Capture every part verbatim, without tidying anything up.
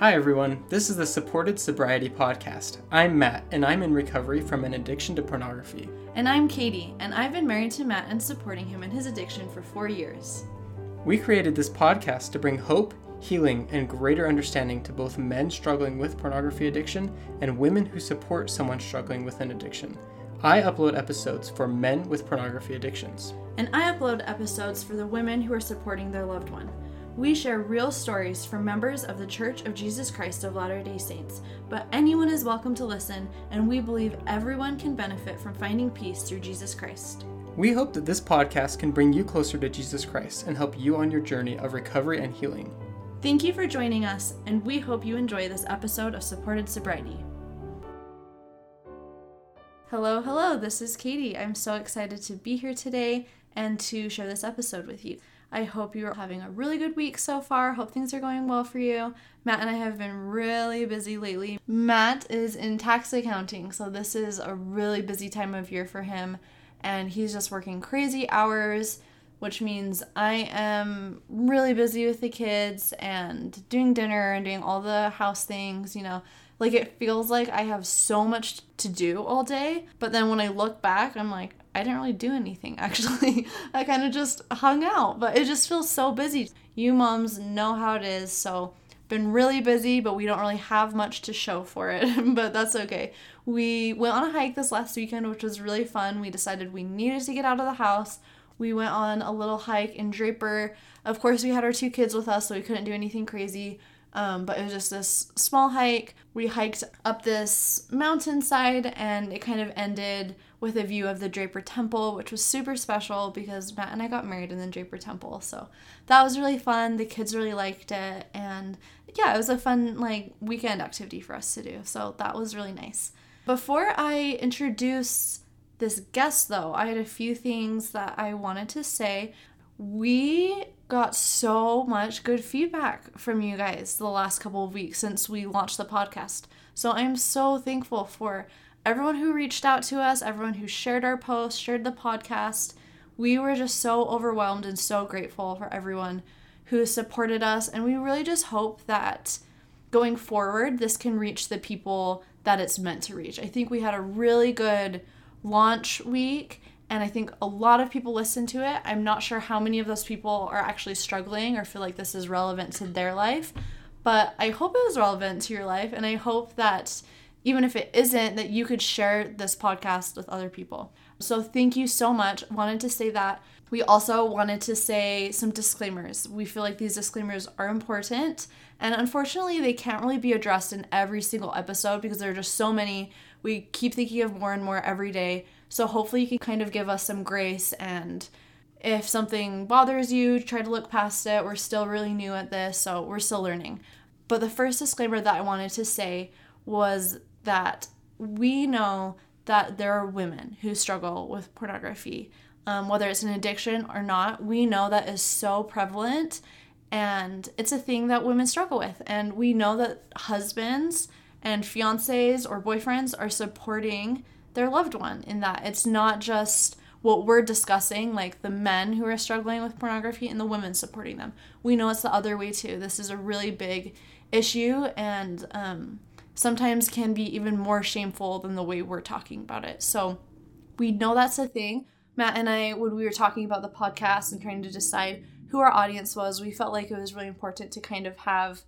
Hi everyone, this is the Supported Sobriety Podcast. I'm Matt, and I'm in recovery from an addiction to pornography. And I'm Katie, and I've been married to Matt and supporting him in his addiction for four years. We created this podcast to bring hope, healing, and greater understanding to both men struggling with pornography addiction and women who support someone struggling with an addiction. I upload episodes for men with pornography addictions. And I upload episodes for the women who are supporting their loved one. We share real stories from members of The Church of Jesus Christ of Latter-day Saints, but anyone is welcome to listen, and we believe everyone can benefit from finding peace through Jesus Christ. We hope that this podcast can bring you closer to Jesus Christ and help you on your journey of recovery and healing. Thank you for joining us, and we hope you enjoy this episode of Supported Sobriety. Hello, hello, this is Katie. I'm so excited to be here today and to share this episode with you. I hope you're having a really good week so far. Hope things are going well for you. Matt and I have been really busy lately. Matt is in tax accounting, so this is a really busy time of year for him, and he's just working crazy hours, which means I am really busy with the kids and doing dinner and doing all the house things, you know. Like, it feels like I have so much to do all day, but then when I look back, I'm like, I didn't really do anything, actually. I kind of just hung out, but it just feels so busy. You moms know how it is, so been really busy, but we don't really have much to show for it, but that's okay. We went on a hike this last weekend, which was really fun. We decided we needed to get out of the house. We went on a little hike in Draper. Of course, we had our two kids with us, so we couldn't do anything crazy. Um, but it was just this small hike. We hiked up this mountainside, and it kind of ended with a view of the Draper Temple, which was super special because Matt and I got married in the Draper Temple. So that was really fun. The kids really liked it. And yeah, it was a fun like weekend activity for us to do. So that was really nice. Before I introduce this guest, though, I had a few things that I wanted to say. We got so much good feedback from you guys the last couple of weeks since we launched the podcast. So I'm so thankful for everyone who reached out to us, everyone who shared our posts, shared the podcast. We were just so overwhelmed and so grateful for everyone who supported us. And we really just hope that going forward, this can reach the people that it's meant to reach. I think we had a really good launch week, and I think a lot of people listen to it. I'm not sure how many of those people are actually struggling or feel like this is relevant to their life, but I hope it was relevant to your life. And I hope that even if it isn't, that you could share this podcast with other people. So thank you so much. Wanted to say that. We also wanted to say some disclaimers. We feel like these disclaimers are important, and unfortunately they can't really be addressed in every single episode because there are just so many. We keep thinking of more and more every day. So hopefully you can kind of give us some grace, and if something bothers you, try to look past it. We're still really new at this, so we're still learning. But the first disclaimer that I wanted to say was that we know that there are women who struggle with pornography. Um, whether it's an addiction or not, we know that is so prevalent, and it's a thing that women struggle with. And we know that husbands and fiancés or boyfriends are supporting their loved one in that. It's not just what we're discussing, like the men who are struggling with pornography and the women supporting them. We know it's the other way too. This is a really big issue, and um, sometimes can be even more shameful than the way we're talking about it. So we know that's a thing. Matt and I, when we were talking about the podcast and trying to decide who our audience was, we felt like it was really important to kind of have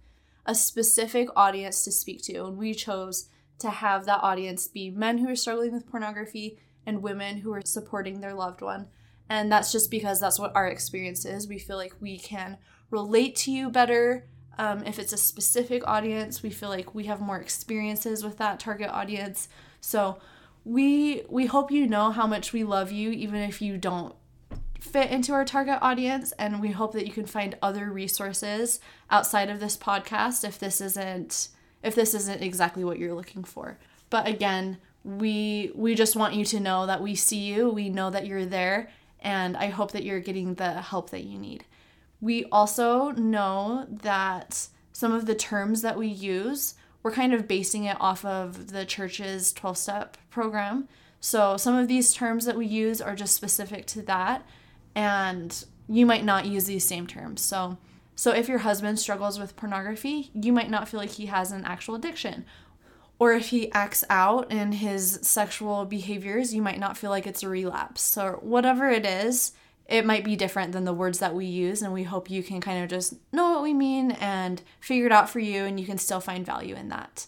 a specific audience to speak to, and we chose to have that audience be men who are struggling with pornography and women who are supporting their loved one. And that's just because that's what our experience is. We feel like we can relate to you better. Um, if it's a specific audience, we feel like we have more experiences with that target audience. So we we hope you know how much we love you, even if you don't fit into our target audience. And we hope that you can find other resources outside of this podcast if this isn't if this isn't exactly what you're looking for. But again, we we just want you to know that we see you, we know that you're there, and I hope that you're getting the help that you need. We also know that some of the terms that we use, we're kind of basing it off of the church's twelve-step program. So some of these terms that we use are just specific to that, and you might not use these same terms. So So if your husband struggles with pornography, you might not feel like he has an actual addiction. Or if he acts out in his sexual behaviors, you might not feel like it's a relapse. So whatever it is, it might be different than the words that we use, and we hope you can kind of just know what we mean and figure it out for you, and you can still find value in that.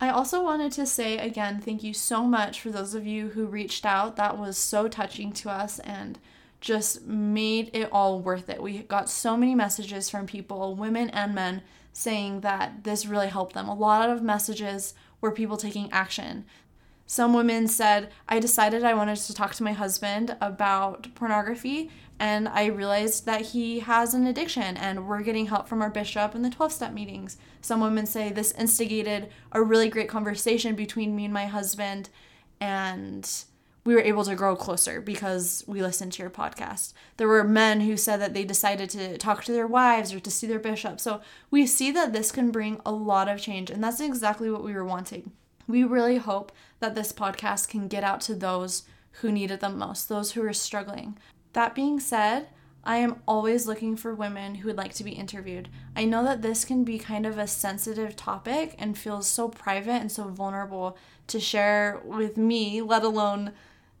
I also wanted to say again, thank you so much for those of you who reached out. That was so touching to us and just made it all worth it. We got so many messages from people, women and men, saying that this really helped them. A lot of messages were people taking action. Some women said, I decided I wanted to talk to my husband about pornography, and I realized that he has an addiction, and we're getting help from our bishop and the twelve-step meetings. Some women say this instigated a really great conversation between me and my husband, and we were able to grow closer because we listened to your podcast. There were men who said that they decided to talk to their wives or to see their bishop. So we see that this can bring a lot of change, and that's exactly what we were wanting. We really hope that this podcast can get out to those who need it the most, those who are struggling. That being said, I am always looking for women who would like to be interviewed. I know that this can be kind of a sensitive topic and feels so private and so vulnerable to share with me, let alone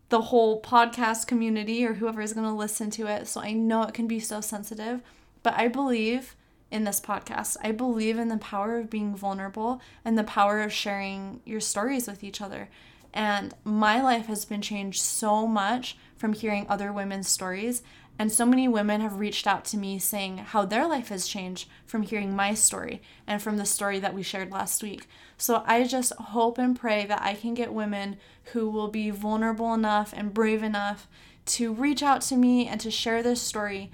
the whole podcast community or whoever is going to listen to it. So I know it can be so sensitive, but I believe in this podcast. I believe in the power of being vulnerable and the power of sharing your stories with each other. And my life has been changed so much from hearing other women's stories. And so many women have reached out to me saying how their life has changed from hearing my story and from the story that we shared last week. So I just hope and pray that I can get women who will be vulnerable enough and brave enough to reach out to me and to share this story.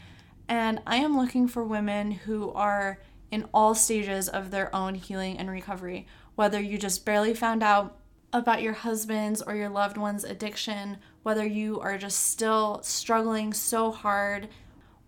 And I am looking for women who are in all stages of their own healing and recovery, whether you just barely found out about your husband's or your loved one's addiction, whether you are just still struggling so hard,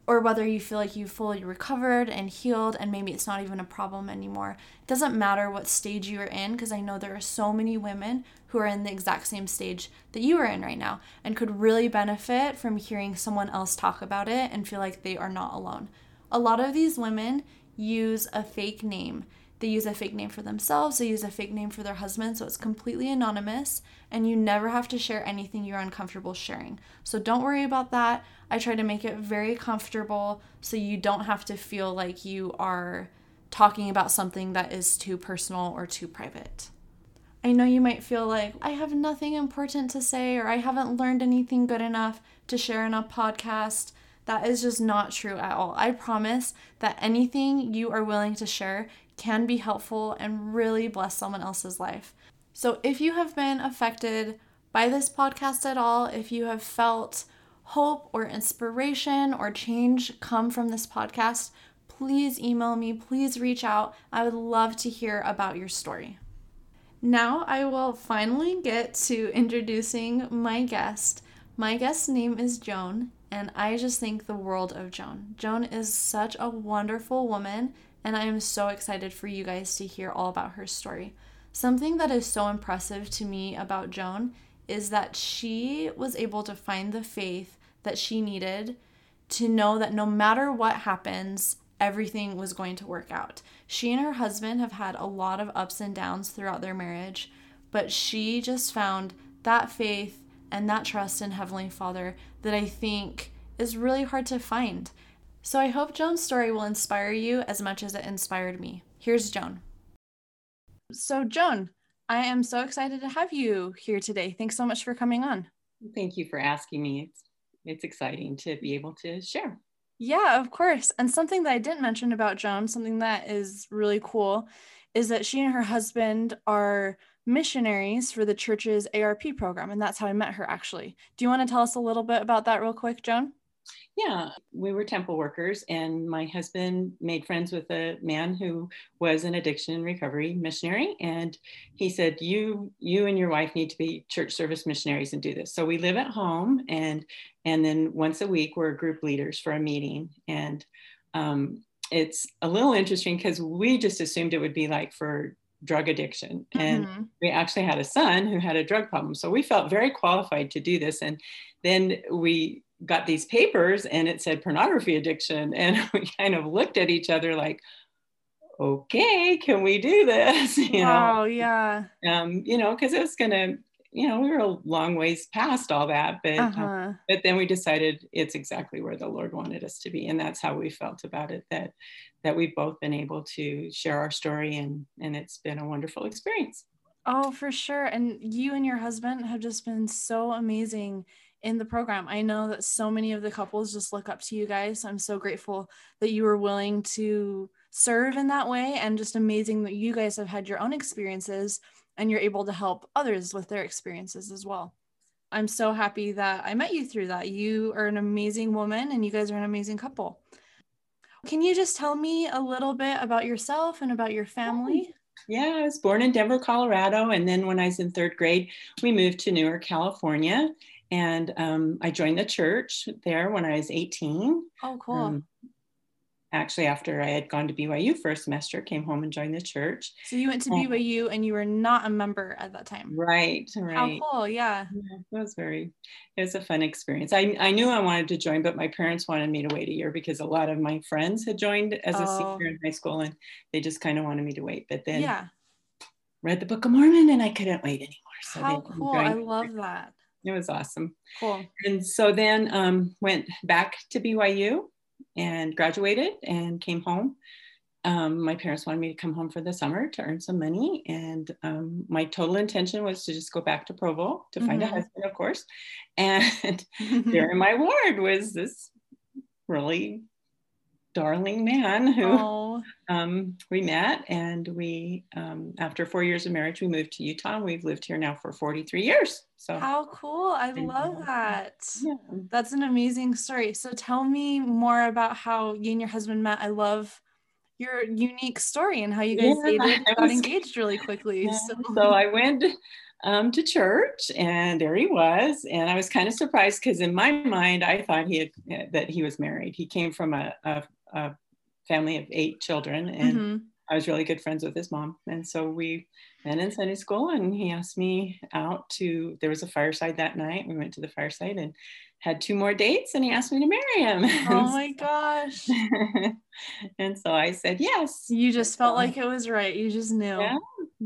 or whether you feel like you've fully recovered and healed and maybe it's not even a problem anymore. It doesn't matter what stage you're in, because I know there are so many women who are in the exact same stage that you are in right now and could really benefit from hearing someone else talk about it and feel like they are not alone. A lot of these women use a fake name. They use a fake name for themselves, they use a fake name for their husband, so it's completely anonymous, and you never have to share anything you're uncomfortable sharing. So don't worry about that. I try to make it very comfortable so you don't have to feel like you are talking about something that is too personal or too private. I know you might feel like, I have nothing important to say, or I haven't learned anything good enough to share in a podcast. That is just not true at all. I promise that anything you are willing to share can be helpful and really bless someone else's life. So if you have been affected by this podcast at all, if you have felt hope or inspiration or change come from this podcast, please email me, please reach out. I would love to hear about your story. Now I will finally get to introducing my guest. My guest's name is Joan, and I just think the world of Joan. Joan is such a wonderful woman, and I am so excited for you guys to hear all about her story. Something that is so impressive to me about Joan is that she was able to find the faith that she needed to know that no matter what happens, everything was going to work out. She and her husband have had a lot of ups and downs throughout their marriage, but she just found that faith and that trust in Heavenly Father that I think is really hard to find. So I hope Joan's story will inspire you as much as it inspired me. Here's Joan. So Joan, I am so excited to have you here today. Thanks so much for coming on. Thank you for asking me. It's, it's exciting to be able to share. Yeah, of course. And something that I didn't mention about Joan, something that is really cool, is that she and her husband are missionaries for the church's A R P program. And that's how I met her, actually. Do you want to tell us a little bit about that real quick, Joan? Yeah, we were temple workers, and my husband made friends with a man who was an addiction and recovery missionary. And he said, you, you and your wife need to be church service missionaries and do this. So we live at home, and, and then once a week we're group leaders for a meeting. And, um, it's a little interesting because we just assumed it would be like for drug addiction. And mm-hmm. we actually had a son who had a drug problem. So we felt very qualified to do this. And then we got these papers and it said pornography addiction. And we kind of looked at each other like, okay, can we do this? You know? Oh, yeah. Um, you know, because it was going to, you know, we were a long ways past all that, but uh-huh. um, but then we decided it's exactly where the Lord wanted us to be, and that's how we felt about it. That that we've both been able to share our story, and and it's been a wonderful experience. Oh, for sure. And you and your husband have just been so amazing in the program. I know that so many of the couples just look up to you guys. So I'm so grateful that you were willing to serve in that way, and just amazing that you guys have had your own experiences and you're able to help others with their experiences as well. I'm so happy that I met you through that. You are an amazing woman and you guys are an amazing couple. Can you just tell me a little bit about yourself and about your family? Yeah, I was born in Denver, Colorado. And then when I was in third grade, we moved to Newark, California. And um, I joined the church there when I was eighteen. Oh, cool. Um, Actually, after I had gone to B Y U for a semester, came home and joined the church. So you went to B Y U and you were not a member at that time. Right, right. How cool, yeah. yeah it was very, it was a fun experience. I, I knew I wanted to join, but my parents wanted me to wait a year because a lot of my friends had joined as a oh. senior in high school, and they just kind of wanted me to wait. But then yeah. read the Book of Mormon and I couldn't wait anymore. So How cool, I love that. It was awesome. Cool. And so then um, went back to B Y U and graduated and came home. Um, my parents wanted me to come home for the summer to earn some money. And um, my total intention was to just go back to Provo to find mm-hmm. a husband, of course. And there in my ward was this really darling man who um, we met. And we, um, after four years of marriage, we moved to Utah. And we've lived here now for forty-three years. So how cool. I love that. Yeah. That's an amazing story. So tell me more about how you and your husband met. I love your unique story and how you guys yeah, dated and got engaged really quickly. Yeah. So. so I went um, to church and there he was. And I was kind of surprised because in my mind, I thought he had, that he was married. He came from a, a, a family of eight children, and mm-hmm. I was really good friends with his mom. And so we met in Sunday school, and he asked me out to, there was a fireside that night. We went to the fireside and had two more dates, and he asked me to marry him. Oh my gosh. And so I said, yes. You just felt like it was right. You just knew. Yeah,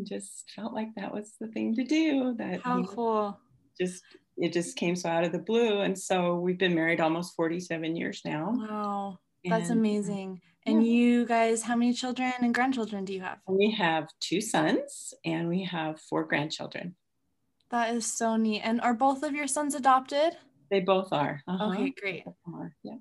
just felt like that was the thing to do. That How cool. Just, it just came so out of the blue. And so we've been married almost forty-seven years now. Wow. That's and, amazing. And yeah. you guys, how many children and grandchildren do you have? We have two sons and we have four grandchildren. That is so neat. And are both of your sons adopted? They both are. Uh-huh. Okay, great. Are. Yeah.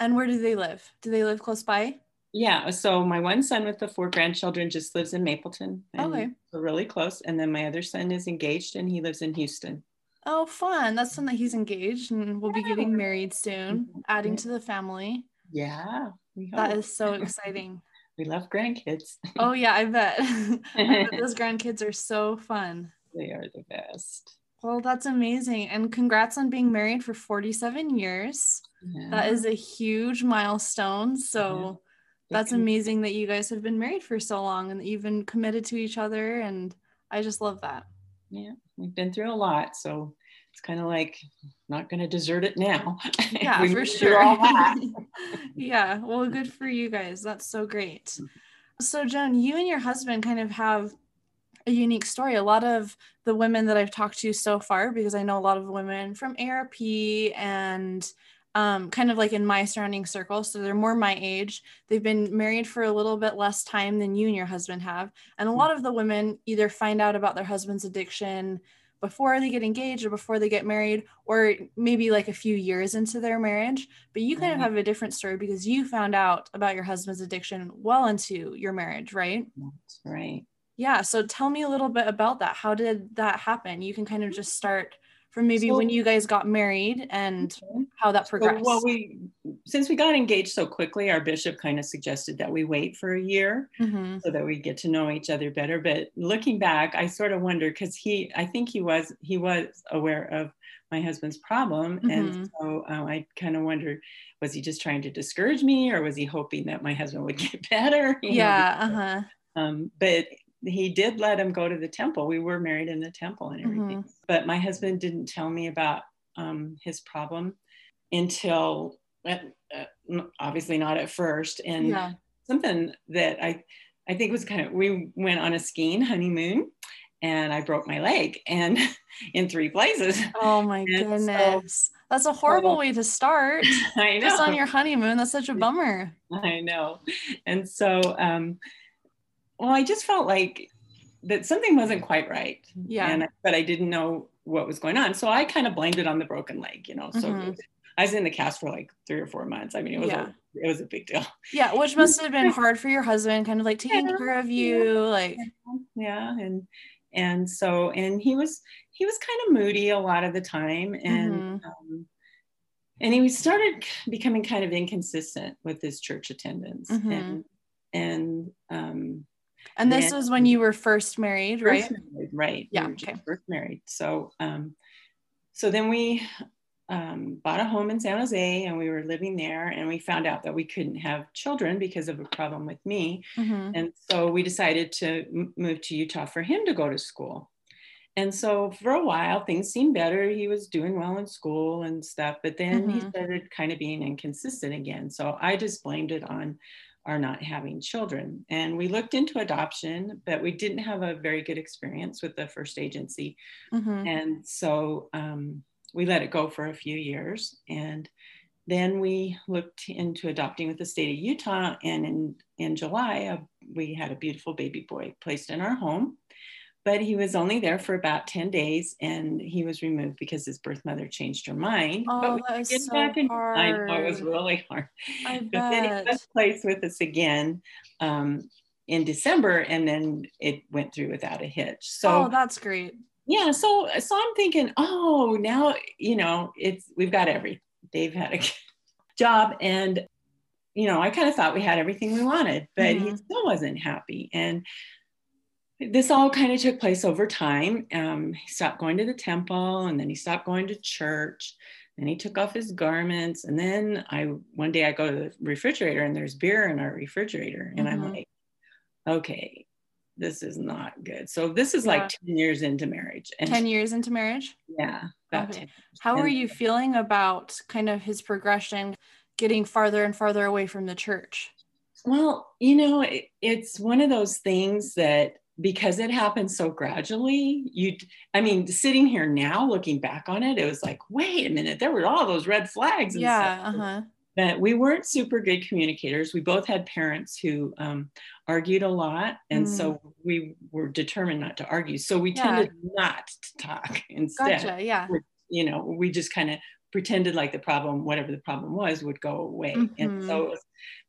And where do they live? Do they live close by? Yeah. So my one son with the four grandchildren just lives in Mapleton. And okay. We're really close. And then my other son is engaged and he lives in Houston. Oh, fun. That's fun that he's engaged and will be getting married soon, adding to the family. Yeah. That is so exciting. We love grandkids. Oh yeah, I bet. I bet those grandkids are so fun. They are the best. Well, that's amazing. And congrats on being married for forty-seven years. Yeah. That is a huge milestone. So yeah. that's amazing that you guys have been married for so long and that you've been committed to each other. And I just love that. Yeah. We've been through a lot. So it's kind of like, I'm not going to desert it now. Yeah, we for sure. All that. Yeah. Well, good for you guys. That's so great. So Joan, you and your husband kind of have a unique story. A lot of the women that I've talked to so far, because I know a lot of women from A R P and um, kind of like in my surrounding circle. So they're more my age. They've been married for a little bit less time than you and your husband have. And a lot of the women either find out about their husband's addiction before they get engaged or before they get married, or maybe like a few years into their marriage, but you kind of have a different story because you found out about your husband's addiction well into your marriage, right? That's right. Yeah. So tell me a little bit about that. How did that happen? You can kind of just start from maybe so, when you guys got married and okay. how that progressed. So, well, we, since we got engaged so quickly, our bishop kind of suggested that we wait for a year mm-hmm. so that we get to know each other better. But looking back, I sort of wondered because he, I think he was, he was aware of my husband's problem. Mm-hmm. And so um, I kind of wondered, was he just trying to discourage me or was he hoping that my husband would get better? You yeah. know, because, uh-huh. um, but he did let him go to the temple. We were married in the temple and everything. Mm-hmm. But my husband didn't tell me about um, his problem until uh, obviously not at first. And yeah. something that I, I think was kind of, we went on a skiing honeymoon and I broke my leg and in three places. Oh my and goodness. So, that's a horrible so, way to start. I know. Just on your honeymoon. That's such a bummer. I know. And so, um, well, I just felt like that something wasn't quite right. Yeah. And, but I didn't know what was going on. So I kind of blamed it on the broken leg, you know, so mm-hmm. I was in the cast for like three or four months. I mean, it was, yeah. a, it was a big deal. Yeah. Which must have been hard for your husband, kind of like taking yeah. care of you. Yeah. Like, yeah. And, and so, and he was, he was kind of moody a lot of the time. And, mm-hmm. um, and he started becoming kind of inconsistent with his church attendance. Mm-hmm. And, and, um, and this was when you were first married, right? First married, right. Yeah. We okay. First married. So, um, so then we, um, bought a home in San Jose and we were living there, and we found out that we couldn't have children because of a problem with me. Mm-hmm. And so we decided to m- move to Utah for him to go to school. And so for a while, things seemed better. He was doing well in school and stuff, but then mm-hmm. he started kind of being inconsistent again. So I just blamed it on our not having children. And we looked into adoption, but we didn't have a very good experience with the first agency. Mm-hmm. And so, um, we let it go for a few years, and then we looked into adopting with the state of Utah. And in, in July, uh, we had a beautiful baby boy placed in our home, but he was only there for about ten days, and he was removed because his birth mother changed her mind. Oh, but we that was so back and, hard. I know, it was really hard. I but bet. Then he was placed with us again um, in December, and then it went through without a hitch. So, oh, that's great. Yeah. So, so I'm thinking, oh, now, you know, it's, we've got everything. Dave had a job, and, you know, I kind of thought we had everything we wanted, but mm-hmm. he still wasn't happy. And this all kind of took place over time. Um, he stopped going to the temple, and then he stopped going to church, and he took off his garments. And then I, one day I go to the refrigerator and there's beer in our refrigerator. And mm-hmm. I'm like, okay, this is not good. So this is yeah. like ten years into marriage. And ten years into marriage? Yeah. About okay. ten years. How are you feeling about kind of his progression getting farther and farther away from the church? Well, you know, it, it's one of those things that because it happened so gradually, you, I mean, sitting here now, looking back on it, it was like, wait a minute, there were all those red flags. And yeah. Stuff. Uh-huh. But we weren't super good communicators. We both had parents who um, argued a lot. And mm. so we were determined not to argue. So we yeah. tended not to talk instead. Gotcha, yeah. We, you know, we just kind of pretended like the problem, whatever the problem was, would go away. Mm-hmm. And so,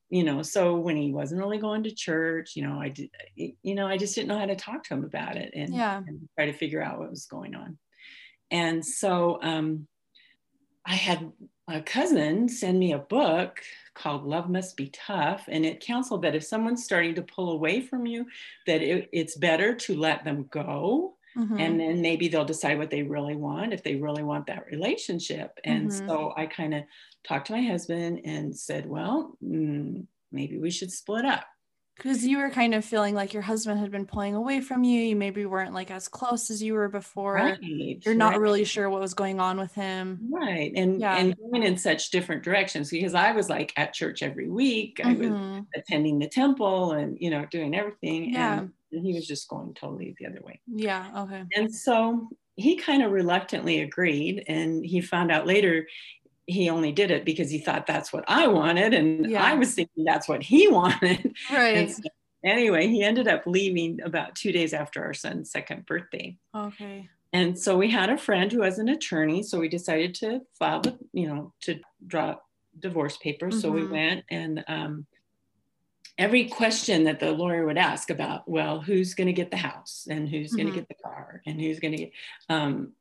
you know, so when he wasn't really going to church, you know, I did, you know, I just didn't know how to talk to him about it and, yeah. and try to figure out what was going on. And so um, I had a cousin sent me a book called Love Must Be Tough. And it counseled that if someone's starting to pull away from you, that it, it's better to let them go. Mm-hmm. And then maybe they'll decide what they really want, if they really want that relationship. And mm-hmm. so I kind of talked to my husband and said, well, mm, maybe we should split up. Because you were kind of feeling like your husband had been pulling away from you. You maybe weren't like as close as you were before. Right, You're not right. really sure what was going on with him. Right. And, yeah. and going in such different directions, because I was like at church every week. Mm-hmm. I was attending the temple and, you know, doing everything. Yeah. And, and he was just going totally the other way. Yeah. Okay. And so he kind of reluctantly agreed. And he found out later he only did it because he thought that's what I wanted. And yeah. I was thinking that's what he wanted. Right. So anyway, he ended up leaving about two days after our son's second birthday. Okay. And so we had a friend who was an attorney. So we decided to file, the, you know, to draw divorce papers. Mm-hmm. So we went and, um, every question that the lawyer would ask about, well, who's going to get the house and who's mm-hmm. going to get the car and who's going to get, um,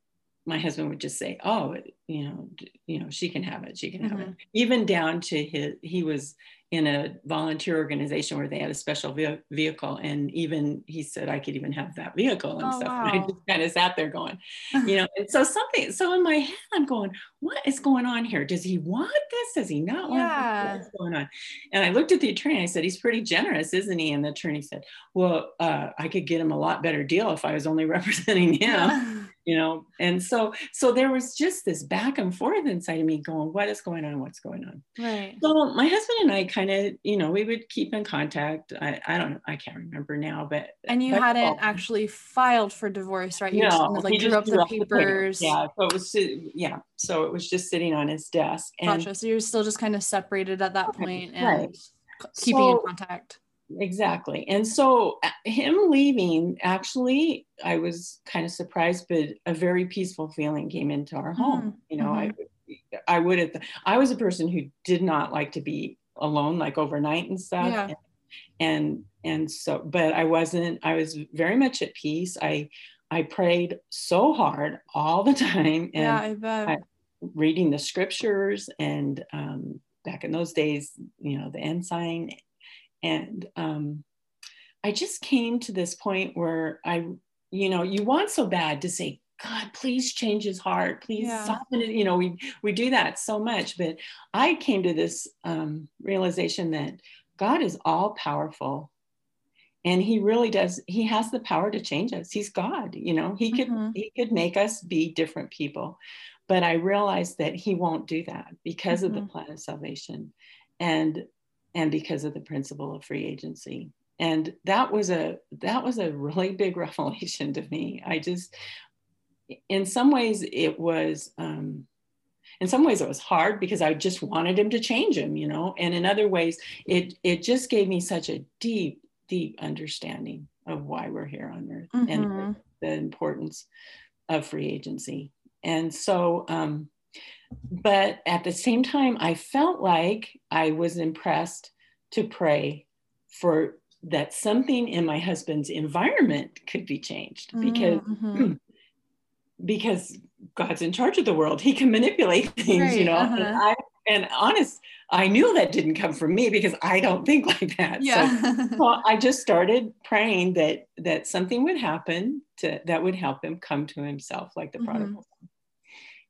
my husband would just say, oh, you know, you know, she can have it. She can mm-hmm. have it. Even down to his, he was in a volunteer organization where they had a special ve- vehicle. And even he said, I could even have that vehicle and oh, stuff. Wow. And I just kind of sat there going, you know, and so something, so in my head, I'm going, what is going on here? Does he want this? Does he not want yeah. this? What's going on? And I looked at the attorney and I said, he's pretty generous, isn't he? And the attorney said, well, uh, I could get him a lot better deal if I was only representing him. Yeah. You know, and so, so there was just this back and forth inside of me going, what is going on? What's going on? Right. So my husband and I kind of, you know, we would keep in contact. I, I don't know. I can't remember now, but. And you hadn't all. actually filed for divorce, right? You no, just kind of, like, drew up drew the up papers. The yeah. So it was, yeah. So it was just sitting on his desk. And, gotcha. So you're still just kind of separated at that point, right, and right. keeping so, in contact. Exactly. And so him leaving, actually, I was kind of surprised, but a very peaceful feeling came into our home. Mm-hmm. You know, mm-hmm. I, I would have, I was a person who did not like to be alone, like overnight and stuff. Yeah. And, and, and so, but I wasn't, I was very much at peace. I, I prayed so hard all the time, and yeah, I bet. I, reading the scriptures, and um, back in those days, you know, the Ensign. And um, I just came to this point where I, you know, you want so bad to say, God, please change his heart. Please yeah. soften it. You know, we, we do that so much, but I came to this um, realization that God is all powerful, and he really does. He has the power to change us. He's God, you know, he could, mm-hmm. he could make us be different people, but I realized that he won't do that because mm-hmm. of the plan of salvation. And And because of the principle of free agency. And that was a that was a really big revelation to me. I just, in some ways it was, um, in some ways it was hard because I just wanted him to change him, you know. And in other ways, it it just gave me such a deep, deep understanding of why we're here on earth mm-hmm. and the importance of free agency. And so, um, but at the same time, I felt like I was impressed to pray for that something in my husband's environment could be changed, because, mm-hmm. because God's in charge of the world. He can manipulate things, right. you know, uh-huh. and, I, and honest, I knew that didn't come from me because I don't think like that. Yeah. So, well, I just started praying that, that something would happen to, that would help him come to himself like the mm-hmm. prodigal son.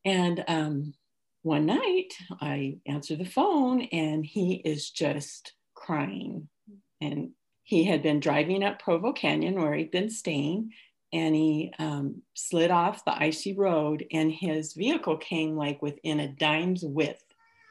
And um, one night I answer the phone, and he is just crying. And he had been driving up Provo Canyon where he'd been staying, and he um, slid off the icy road, and his vehicle came like within a dime's width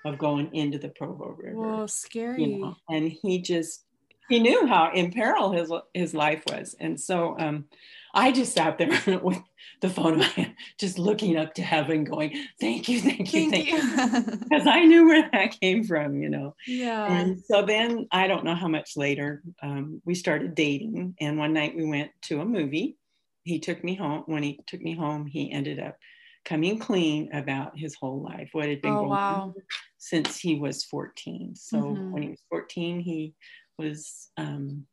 of going into the Provo River. Whoa, scary. You know? And he just, he knew how in peril his, his life was. And so um, I just sat there with the phone in my hand, just looking up to heaven going, thank you, thank you, thank, thank you. Because I knew where that came from, you know. Yeah. And so then I don't know how much later um, we started dating. And one night we went to a movie. He took me home. When he took me home, he ended up coming clean about his whole life, what had been oh, going wow. on since he was fourteen. So mm-hmm. when he was fourteen, he was um,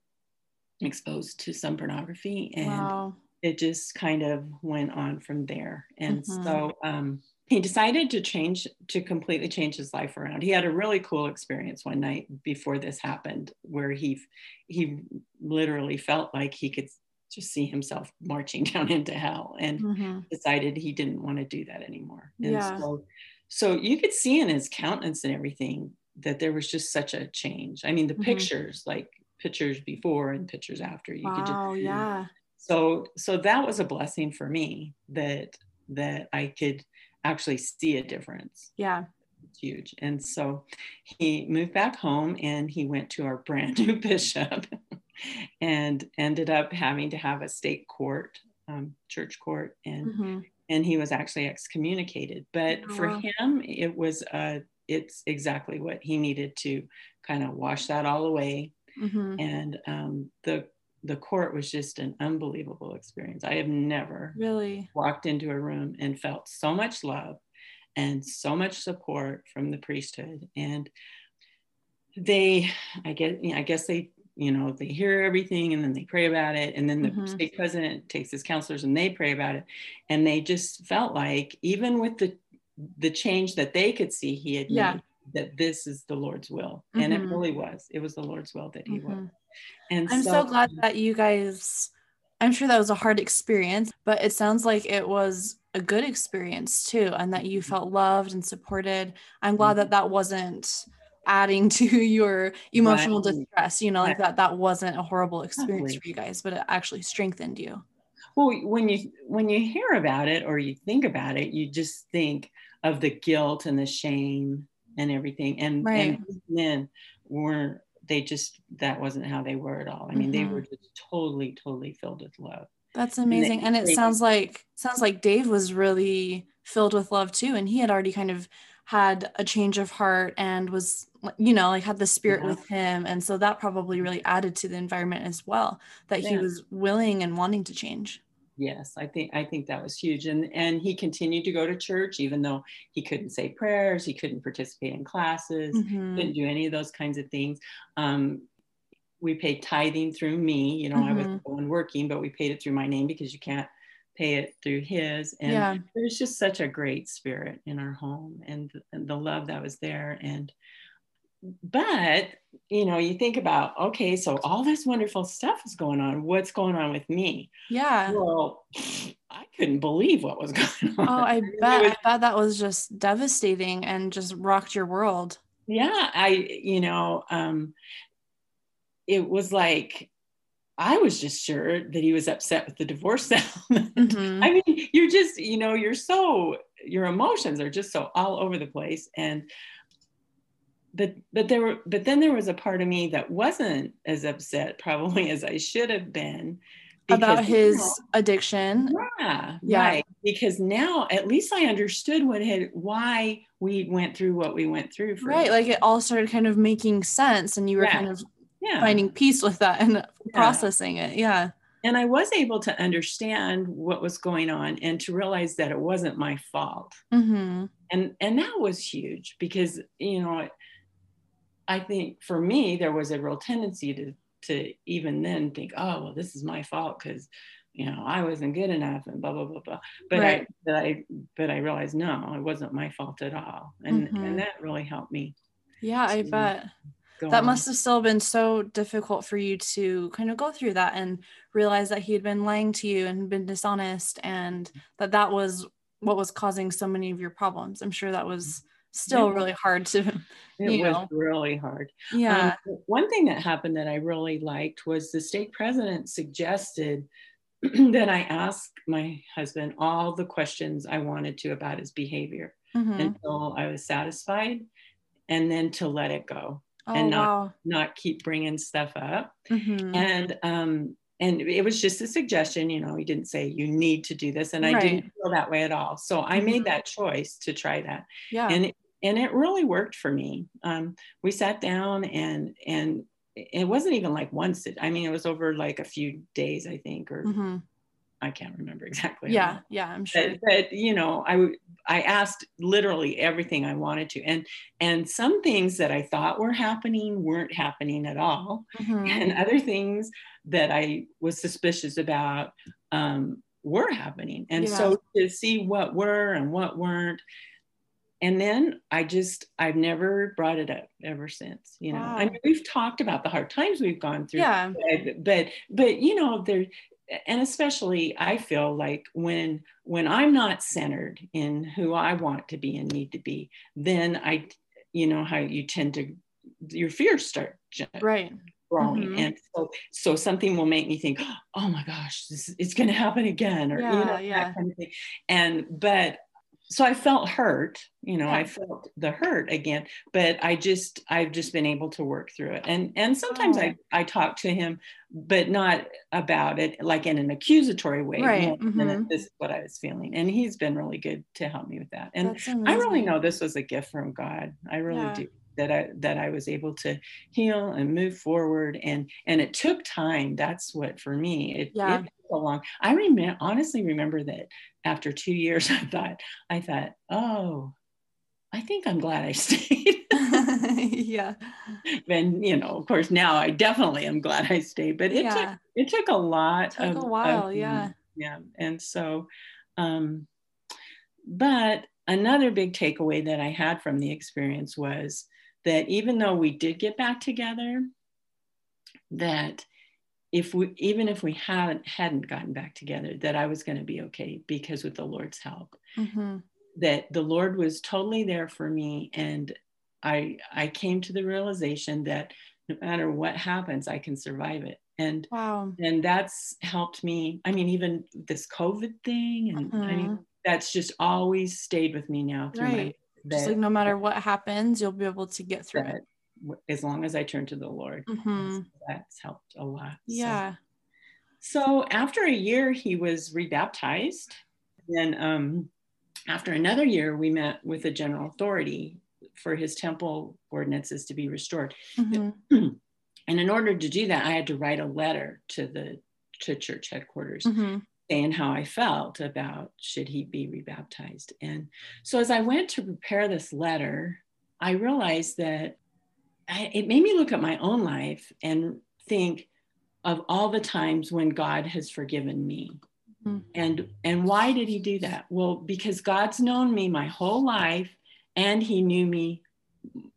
exposed to some pornography, and wow. it just kind of went on from there. And mm-hmm. so um, he decided to change, to completely change his life around. He had a really cool experience one night before this happened, where he, he literally felt like he could just see himself marching down into hell, and mm-hmm. decided he didn't want to do that anymore. And yeah. so, so you could see in his countenance and everything that there was just such a change. I mean, the mm-hmm. pictures, like pictures before and pictures after, you wow, could just see. Yeah. So, so that was a blessing for me, that, that I could actually see a difference. Yeah. It's huge. And so he moved back home, and he went to our brand new bishop and ended up having to have a state court, um, church court. And, mm-hmm. and he was actually excommunicated, but oh, for wow. him, it was a, it's exactly what he needed to kind of wash that all away. Mm-hmm. And um, the the court was just an unbelievable experience. I have never really walked into a room and felt so much love and so much support from the priesthood. And they, I guess, I guess they, you know, they hear everything, and then they pray about it. And then the mm-hmm. state president takes his counselors, and they pray about it. And they just felt like, even with the the change that they could see he had yeah. made, that this is the Lord's will. Mm-hmm. And it really was, it was the Lord's will that he mm-hmm. was. And I'm so, so glad that you guys, I'm sure that was a hard experience, but it sounds like it was a good experience too. And that you felt loved and supported. I'm glad that that wasn't adding to your emotional right. distress, you know, like right. that, that wasn't a horrible experience Absolutely. For you guys, but it actually strengthened you. Well, when you, when you hear about it, or you think about it, you just think, of the guilt and the shame and everything. And, right. and men were, they just, that wasn't how they were at all. I mean, mm-hmm. they were just totally, totally filled with love. That's amazing. And, they, and it they, sounds like, sounds like Dave was really filled with love too. And he had already kind of had a change of heart and was, you know, like had the spirit yeah. with him. And so that probably really added to the environment as well, that yeah. he was willing and wanting to change. Yes, I think I think that was huge. And and he continued to go to church, even though he couldn't say prayers, he couldn't participate in classes, mm-hmm. couldn't do any of those kinds of things. Um, we paid tithing through me, you know, mm-hmm. I was the one working, but we paid it through my name because you can't pay it through his. And yeah. there was just such a great spirit in our home and, and the love that was there. And but, you know, you think about, okay, so all this wonderful stuff is going on. What's going on with me? Yeah. Well, I couldn't believe what was going on. Oh, I bet. Was, I bet that was just devastating and just rocked your world. Yeah. I, you know, um, it was like, I was just sure that he was upset with the divorce settlement. Mm-hmm. I mean, you're just, you know, you're so, your emotions are just so all over the place. And But but there were but then there was a part of me that wasn't as upset probably as I should have been because, about his you know, addiction. Yeah, yeah, right. Because now at least I understood what had why we went through what we went through. For right, it. Like it all started kind of making sense, and you were yeah. kind of yeah. finding peace with that and yeah. processing it. Yeah. And I was able to understand what was going on and to realize that it wasn't my fault. Mm-hmm. And and that was huge because you know. I think for me, there was a real tendency to, to even then think, oh, well, this is my fault because, you know, I wasn't good enough and blah, blah, blah, blah. But, right. I, but, I, but I realized, no, it wasn't my fault at all. And, mm-hmm. and that really helped me. Yeah, I bet. That on. Must have still been so difficult for you to kind of go through that and realize that he had been lying to you and been dishonest and that that was what was causing so many of your problems. I'm sure that was still it, really hard to you it know. Was really hard yeah um, one thing that happened that I really liked was the state president suggested that I ask my husband all the questions I wanted to about his behavior mm-hmm. until I was satisfied and then to let it go oh, and not wow. not keep bringing stuff up mm-hmm. and um and it was just a suggestion, you know, he didn't say you need to do this. And right. I didn't feel that way at all. So I mm-hmm. made that choice to try that. Yeah. And it, and it really worked for me. Um, we sat down and, and it wasn't even like once. It, I mean, it was over like a few days, I think, or mm-hmm. I can't remember exactly. Yeah. Yeah. I'm sure. But, but you know, I, I asked literally everything I wanted to. And, and some things that I thought were happening weren't happening at all. Mm-hmm. And other things that I was suspicious about um, were happening. And yeah. so to see what were and what weren't. And then I just, I've never brought it up ever since, you know, wow. I mean, we've talked about the hard times we've gone through, yeah. but, but, but, you know, there, and especially I feel like when, when I'm not centered in who I want to be and need to be, then I, you know, how you tend to, your fears start right. growing. Mm-hmm. And so, so something will make me think, oh my gosh, this, it's going to happen again. Or, yeah, you know, yeah. that kind of thing. And, but so I felt hurt, you know, yeah. I felt the hurt again, but I just, I've just been able to work through it. And, and sometimes oh. I, I talk to him, but not about it, like in an accusatory way. Right. You know, mm-hmm. and this is what I was feeling. And he's been really good to help me with that. And I really know this was a gift from God. I really yeah. do. That I, that I was able to heal and move forward. And, and it took time. That's what, for me, it, yeah. it took so long. I remember, honestly remember that after two years, I thought, I thought, oh, I think I'm glad I stayed. yeah. And, you know, of course now I definitely am glad I stayed, but it yeah. took, it took a lot. It took of, a while. Of, yeah. Yeah. And so, um, but another big takeaway that I had from the experience was that even though we did get back together, that if we, even if we hadn't, hadn't gotten back together, that I was going to be okay because with the Lord's help, mm-hmm. that the Lord was totally there for me. And I, I came to the realization that no matter what happens, I can survive it. And, wow. and that's helped me. I mean, even this COVID thing and mm-hmm. I mean, that's just always stayed with me now. Through right. My, that, just like no matter what happens, you'll be able to get through that, it. As long as I turn to the Lord. Mm-hmm. That's helped a lot. Yeah. So, so after a year, he was rebaptized. Then um, after another year, we met with the general authority for his temple ordinances to be restored. Mm-hmm. And in order to do that, I had to write a letter to the to church headquarters, mm-hmm. saying how I felt about should he be rebaptized. And so as I went to prepare this letter, I realized that I, it made me look at my own life and think of all the times when God has forgiven me. Mm-hmm. And, and why did he do that? Well, because God's known me my whole life, and he knew me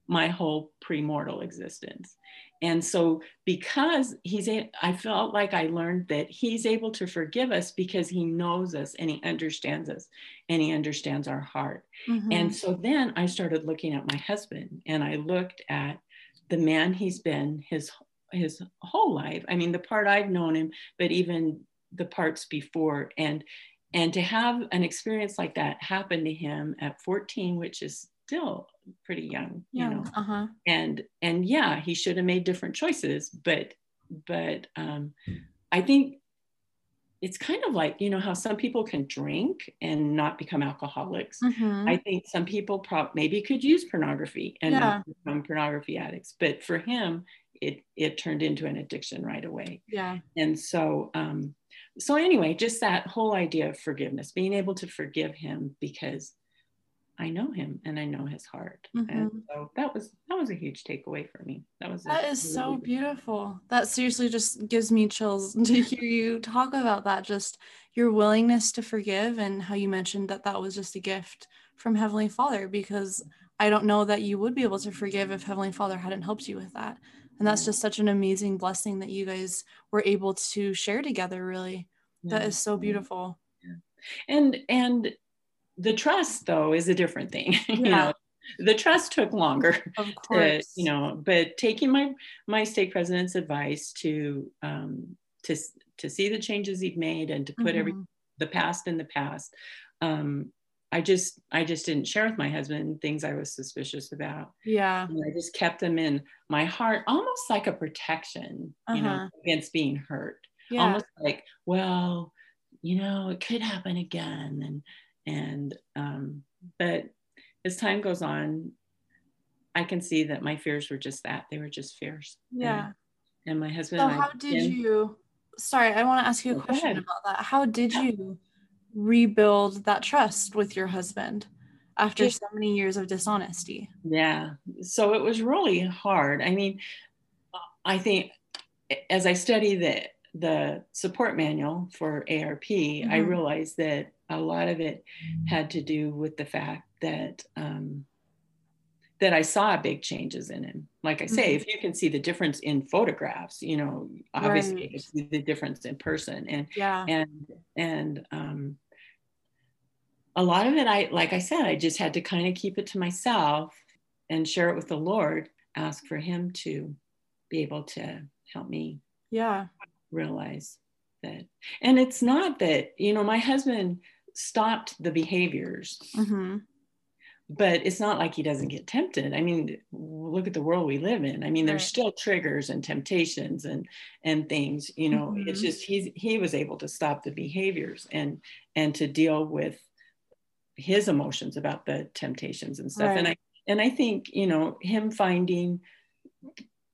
my whole pre-mortal existence. And so because he's, a, I felt like I learned that he's able to forgive us because he knows us and he understands us and he understands our heart. Mm-hmm. And so then I started looking at my husband, and I looked at the man he's been his, his whole life. I mean, the part I've known him, but even the parts before, and, and to have an experience like that happen to him at fourteen, which is still pretty young, you yeah. know, uh-huh. and, and yeah, he should have made different choices, but, but um, I think it's kind of like, you know, how some people can drink and not become alcoholics. Mm-hmm. I think some people probably maybe could use pornography and yeah. not become pornography addicts, but for him, it, it turned into an addiction right away. Yeah. And so, um, so anyway, just that whole idea of forgiveness, being able to forgive him because I know him and I know his heart. Mm-hmm. And so that was, that was a huge takeaway for me. That was, that a, is so really beautiful. That seriously just gives me chills to hear you talk about that. Just your willingness to forgive, and how you mentioned that that was just a gift from Heavenly Father, because I don't know that you would be able to forgive if Heavenly Father hadn't helped you with that. And that's yeah. just such an amazing blessing that you guys were able to share together. Really. Yeah. That is so beautiful. Yeah. And, and, the trust, though, is a different thing. Yeah. You know, the trust took longer, of course. To, you know, but taking my my state president's advice to um, to to see the changes he'd made and to put mm-hmm. every the past in the past. Um, I just I just didn't share with my husband things I was suspicious about. Yeah, and I just kept them in my heart, almost like a protection, uh-huh. you know, against being hurt. Yeah. Almost like, well, you know, it could happen again, and. And, um, but as time goes on, I can see that my fears were just that. They were just fears. Yeah. And, and my husband. So and how I, did and, you, sorry, I want to ask you a question ahead. About that. How did yeah. you rebuild that trust with your husband after so many years of dishonesty? Yeah. So it was really hard. I mean, I think as I study the, the support manual for A R P, mm-hmm. I realized that a lot of it had to do with the fact that um, that I saw big changes in him. Like I say, mm-hmm. if you can see the difference in photographs, you know, obviously right. you see the difference in person. And yeah. and and um, a lot of it, I like I said, I just had to kind of keep it to myself and share it with the Lord. Ask for Him to be able to help me. Yeah. Realize that, and it's not that, you know, my husband stopped the behaviors, mm-hmm. but it's not like he doesn't get tempted. I mean, look at the world we live in. I mean, right. there's still triggers and temptations and and things, you know, mm-hmm. it's just he's he was able to stop the behaviors and and to deal with his emotions about the temptations and stuff. Right. And I and I think, you know, him finding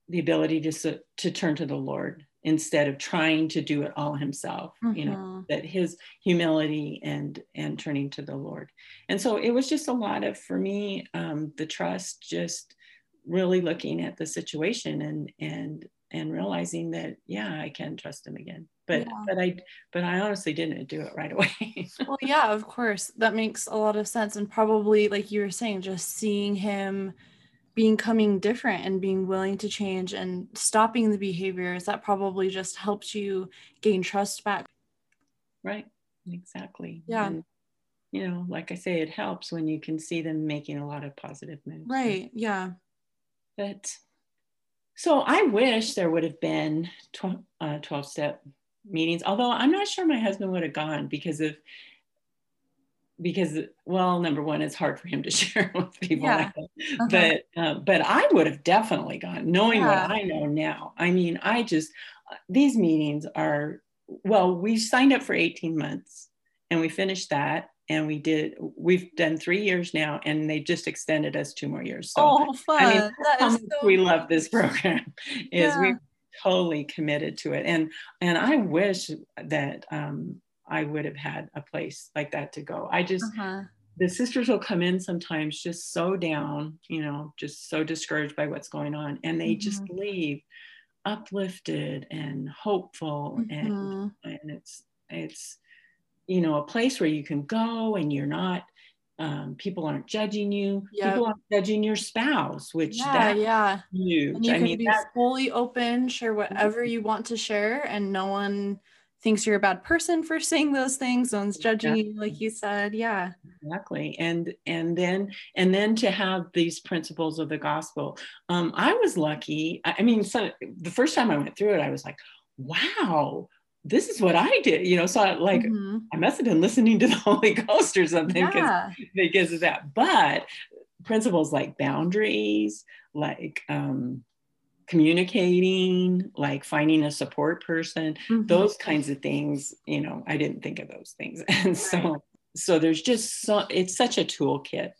the ability to to turn to the Lord instead of trying to do it all himself, mm-hmm. you know, that his humility and, and turning to the Lord. And so it was just a lot of, for me, um, the trust, just really looking at the situation and, and, and realizing that, yeah, I can trust him again, but, yeah. but I, but I honestly didn't do it right away. Well, yeah, of course, that makes a lot of sense. And probably, like you were saying, just seeing him becoming different and being willing to change and stopping the behaviors, that probably just helped you gain trust back. Right. Exactly. Yeah. And, you know, like I say, it helps when you can see them making a lot of positive moves. Right. Yeah. But so I wish there would have been twelve, uh, twelve step meetings, although I'm not sure my husband would have gone because of because, well, number one, it's hard for him to share with people. Yeah. Like that. Uh-huh. But, uh, but I would have definitely gone, knowing yeah. what I know now. I mean, I just, these meetings are, well, we signed up for eighteen months and we finished that. And we did, we've done three years now, and they just extended us two more years. So, oh, fun. I mean, how much so we love this program is yeah. we're totally committed to it. And, and I wish that, um, I would have had a place like that to go. I just, uh-huh. the sisters will come in sometimes just so down, you know, just so discouraged by what's going on. And they mm-hmm. just leave uplifted and hopeful. Mm-hmm. And, and it's, it's, you know, a place where you can go and you're not, um, people aren't judging you. Yep. People aren't judging your spouse, which yeah, that's yeah. huge. And you I can mean, be that- fully open, share whatever you want to share, and no one thinks you're a bad person for saying those things. No one's judging exactly. you, like you said. Yeah, exactly. And, and then, and then to have these principles of the gospel. Um, I was lucky. I, I mean, so the first time I went through it, I was like, wow, this is what I did, you know, so I, like, mm-hmm. I must have been listening to the Holy Ghost or something yeah. because of that. But principles like boundaries, like, um, communicating, like finding a support person, mm-hmm. those kinds of things, you know, I didn't think of those things. And right. so, so there's just so, it's such a toolkit,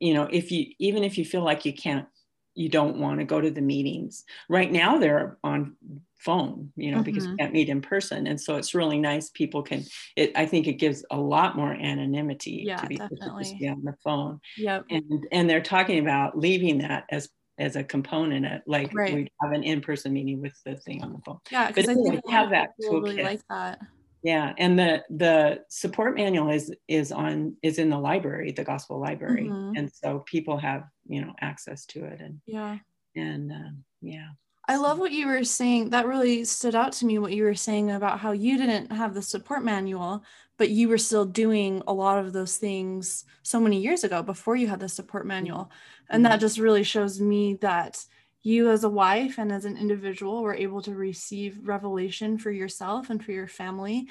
you know, if you, even if you feel like you can't, you don't want to go to the meetings right now, they're on phone, you know, mm-hmm. because we can't meet in person. And so it's really nice. People can, it, I think it gives a lot more anonymity yeah, to be able to just be on the phone. Yep. And, and they're talking about leaving that as as a component of, like right. we have an in-person meeting with the thing on the phone. Yeah, because I think we have that toolkit. Really like that. Yeah, and the the support manual is is on is in the library, the gospel library, mm-hmm. and so people have, you know, access to it. And yeah, and um, yeah. I love what you were saying. That really stood out to me, what you were saying about how you didn't have the support manual, but you were still doing a lot of those things so many years ago before you had the support manual. And that just really shows me that you as a wife and as an individual were able to receive revelation for yourself and for your family.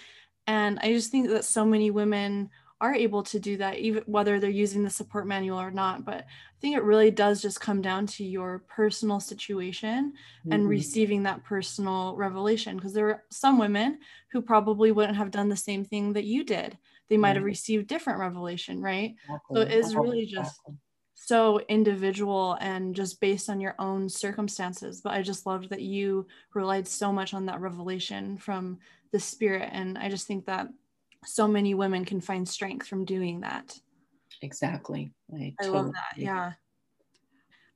And I just think that so many women are able to do that, even whether they're using the support manual or not. But I think it really does just come down to your personal situation mm-hmm. and receiving that personal revelation. Because there are some women who probably wouldn't have done the same thing that you did. They might have mm-hmm. received different revelation, right? Exactly. So it is really just exactly. so individual and just based on your own circumstances. But I just loved that you relied so much on that revelation from the Spirit. And I just think that so many women can find strength from doing that. Exactly. I, I totally love that. Agree. Yeah.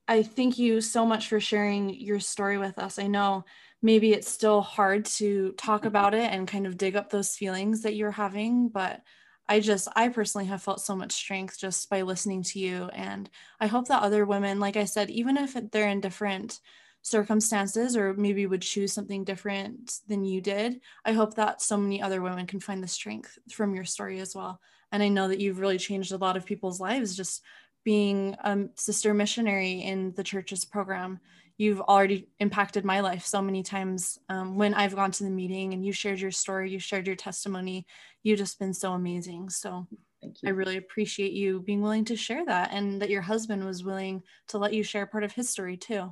I thank you so much for sharing your story with us. I know maybe it's still hard to talk about it and kind of dig up those feelings that you're having, but I just, I personally have felt so much strength just by listening to you. And I hope that other women, like I said, even if they're in different circumstances or maybe would choose something different than you did, I hope that so many other women can find the strength from your story as well. And I know that you've really changed a lot of people's lives just being a sister missionary in the church's program. You've already impacted my life so many times um, when I've gone to the meeting and you shared your story, you shared your testimony. You've just been so amazing. So thank you. I really appreciate you being willing to share that, and that your husband was willing to let you share part of his story too.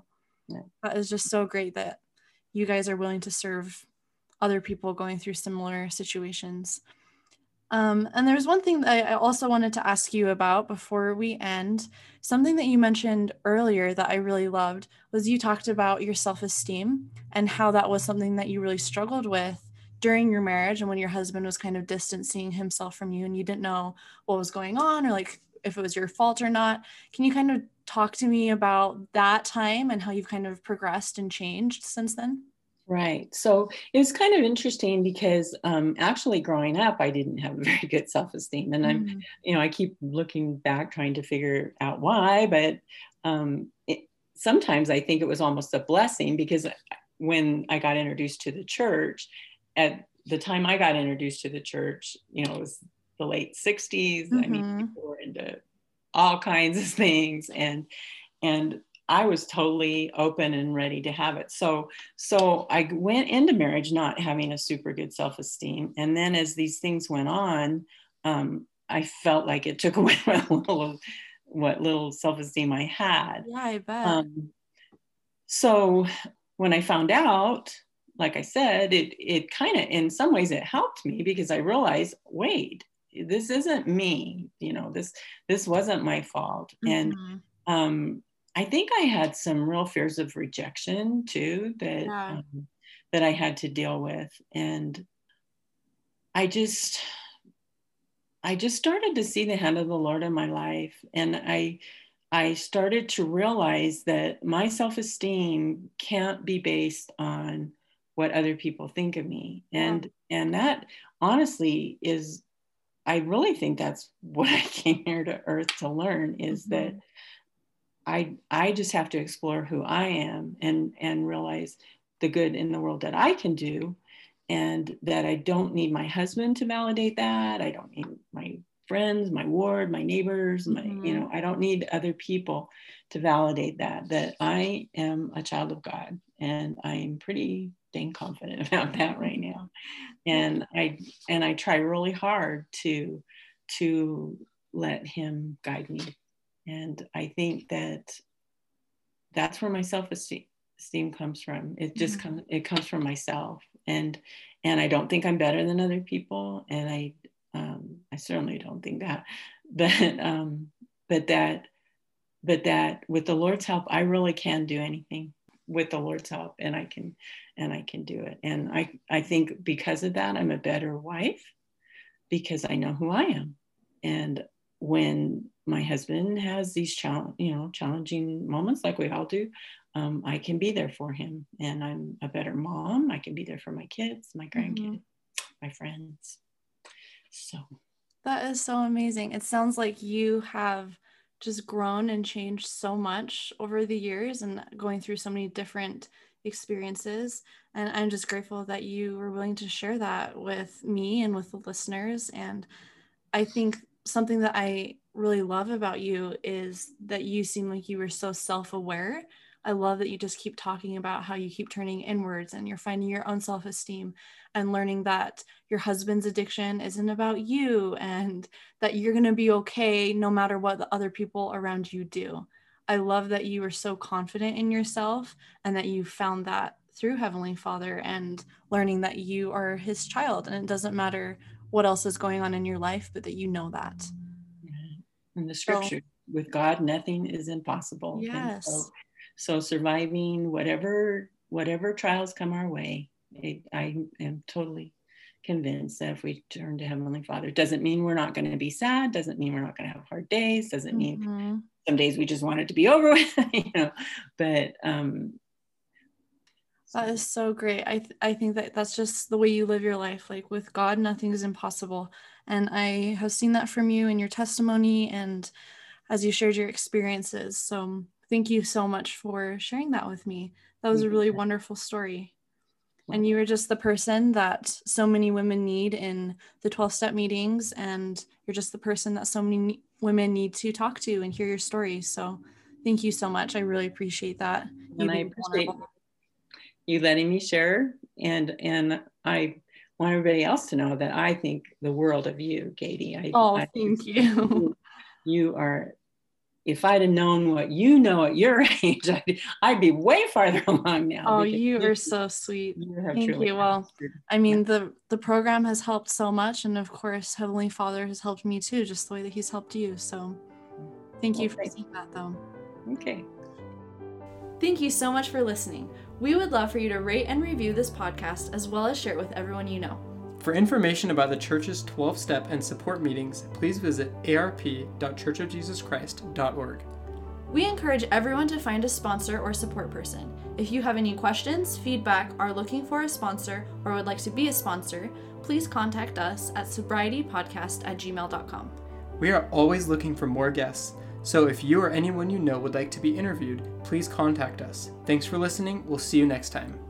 Yeah. That is just so great that you guys are willing to serve other people going through similar situations. Um, and there's one thing that I also wanted to ask you about before we end. Something that you mentioned earlier that I really loved was you talked about your self-esteem and how that was something that you really struggled with during your marriage and when your husband was kind of distancing himself from you and you didn't know what was going on or like if it was your fault or not. Can you kind of talk to me about that time and how you've kind of progressed and changed since then? Right. So it was kind of interesting because um, actually growing up, I didn't have a very good self-esteem. And I'm, mm-hmm. you know, I keep looking back, trying to figure out why, but um, it, sometimes I think it was almost a blessing because when I got introduced to the church, at the time I got introduced to the church, you know, it was the late sixties. Mm-hmm. I mean, people were into all kinds of things. And, and I was totally open and ready to have it. So, so I went into marriage, not having a super good self-esteem. And then as these things went on, um, I felt like it took away what little, what little self-esteem I had. Yeah, I bet. Um, so when I found out, like I said, it it kind of, in some ways it helped me, because I realized, wait, this isn't me, you know, this, this wasn't my fault. Mm-hmm. And um, I think I had some real fears of rejection too, that, yeah. um, that I had to deal with. And I just, I just started to see the hand of the Lord in my life. And I, I started to realize that my self-esteem can't be based on what other people think of me. And, yeah. and that honestly is, I really think that's what I came here to earth to learn, is mm-hmm. that I I just have to explore who I am and, and realize the good in the world that I can do, and that I don't need my husband to validate that. I don't need my friends, my ward, my neighbors, my, mm-hmm. you know, I don't need other people to validate that, that I am a child of God, and I'm pretty dang confident about that right now. And I, and I try really hard to, to let him guide me. And I think that that's where my self-esteem comes from. It just mm-hmm. comes, it comes from myself. And, and I don't think I'm better than other people. And I, um, I certainly don't think that, but, um, but that, but that with the Lord's help, I really can do anything with the Lord's help, and I can, and I can do it. And I, I think because of that, I'm a better wife, because I know who I am. And when my husband has these challenge, you know, challenging moments, like we all do, um, I can be there for him, and I'm a better mom. I can be there for my kids, my grandkids, mm-hmm. my friends. So that is so amazing. It sounds like you have just grown and changed so much over the years, and going through so many different experiences. And I'm just grateful that you were willing to share that with me and with the listeners. And I think something that I really love about you is that you seem like you were so self-aware. I love that you just keep talking about how you keep turning inwards, and you're finding your own self-esteem, and learning that your husband's addiction isn't about you, and that you're going to be okay no matter what the other people around you do. I love that you were so confident in yourself, and that you found that through Heavenly Father, and learning that you are his child, and it doesn't matter what else is going on in your life, but that you know that. And the scripture, so, with God, nothing is impossible. Yes. And so, So surviving whatever whatever trials come our way, it, I am totally convinced that if we turn to Heavenly Father, it doesn't mean we're not going to be sad, doesn't mean we're not going to have hard days, doesn't mm-hmm. mean some days we just want it to be over with, you know, but um, that is so great. I, th- I think that that's just the way you live your life. Like, with God, nothing is impossible. And I have seen that from you in your testimony, and as you shared your experiences. So thank you so much for sharing that with me. That was a really wonderful story. And you were just the person that so many women need in the twelve-step meetings, and you're just the person that so many women need to talk to and hear your story. So thank you so much. I really appreciate that. And I appreciate you letting me share. And and I want everybody else to know that I think the world of you, Katie. I, oh, I, thank you. You are... If I'd have known what you know at your age, I'd, I'd be way farther along now. Oh, you are so sweet. Thank you. Well, I mean, the, the program has helped so much. And of course, Heavenly Father has helped me too, just the way that he's helped you. So thank you for seeing that, though. Okay. Thank you so much for listening. We would love for you to rate and review this podcast, as well as share it with everyone you know. For information about the Church's twelve-step and support meetings, please visit A R P dot church of jesus christ dot org. We encourage everyone to find a sponsor or support person. If you have any questions, feedback, are looking for a sponsor, or would like to be a sponsor, please contact us at sobrietypodcast at gmail dot com. We are always looking for more guests, so if you or anyone you know would like to be interviewed, please contact us. Thanks for listening. We'll see you next time.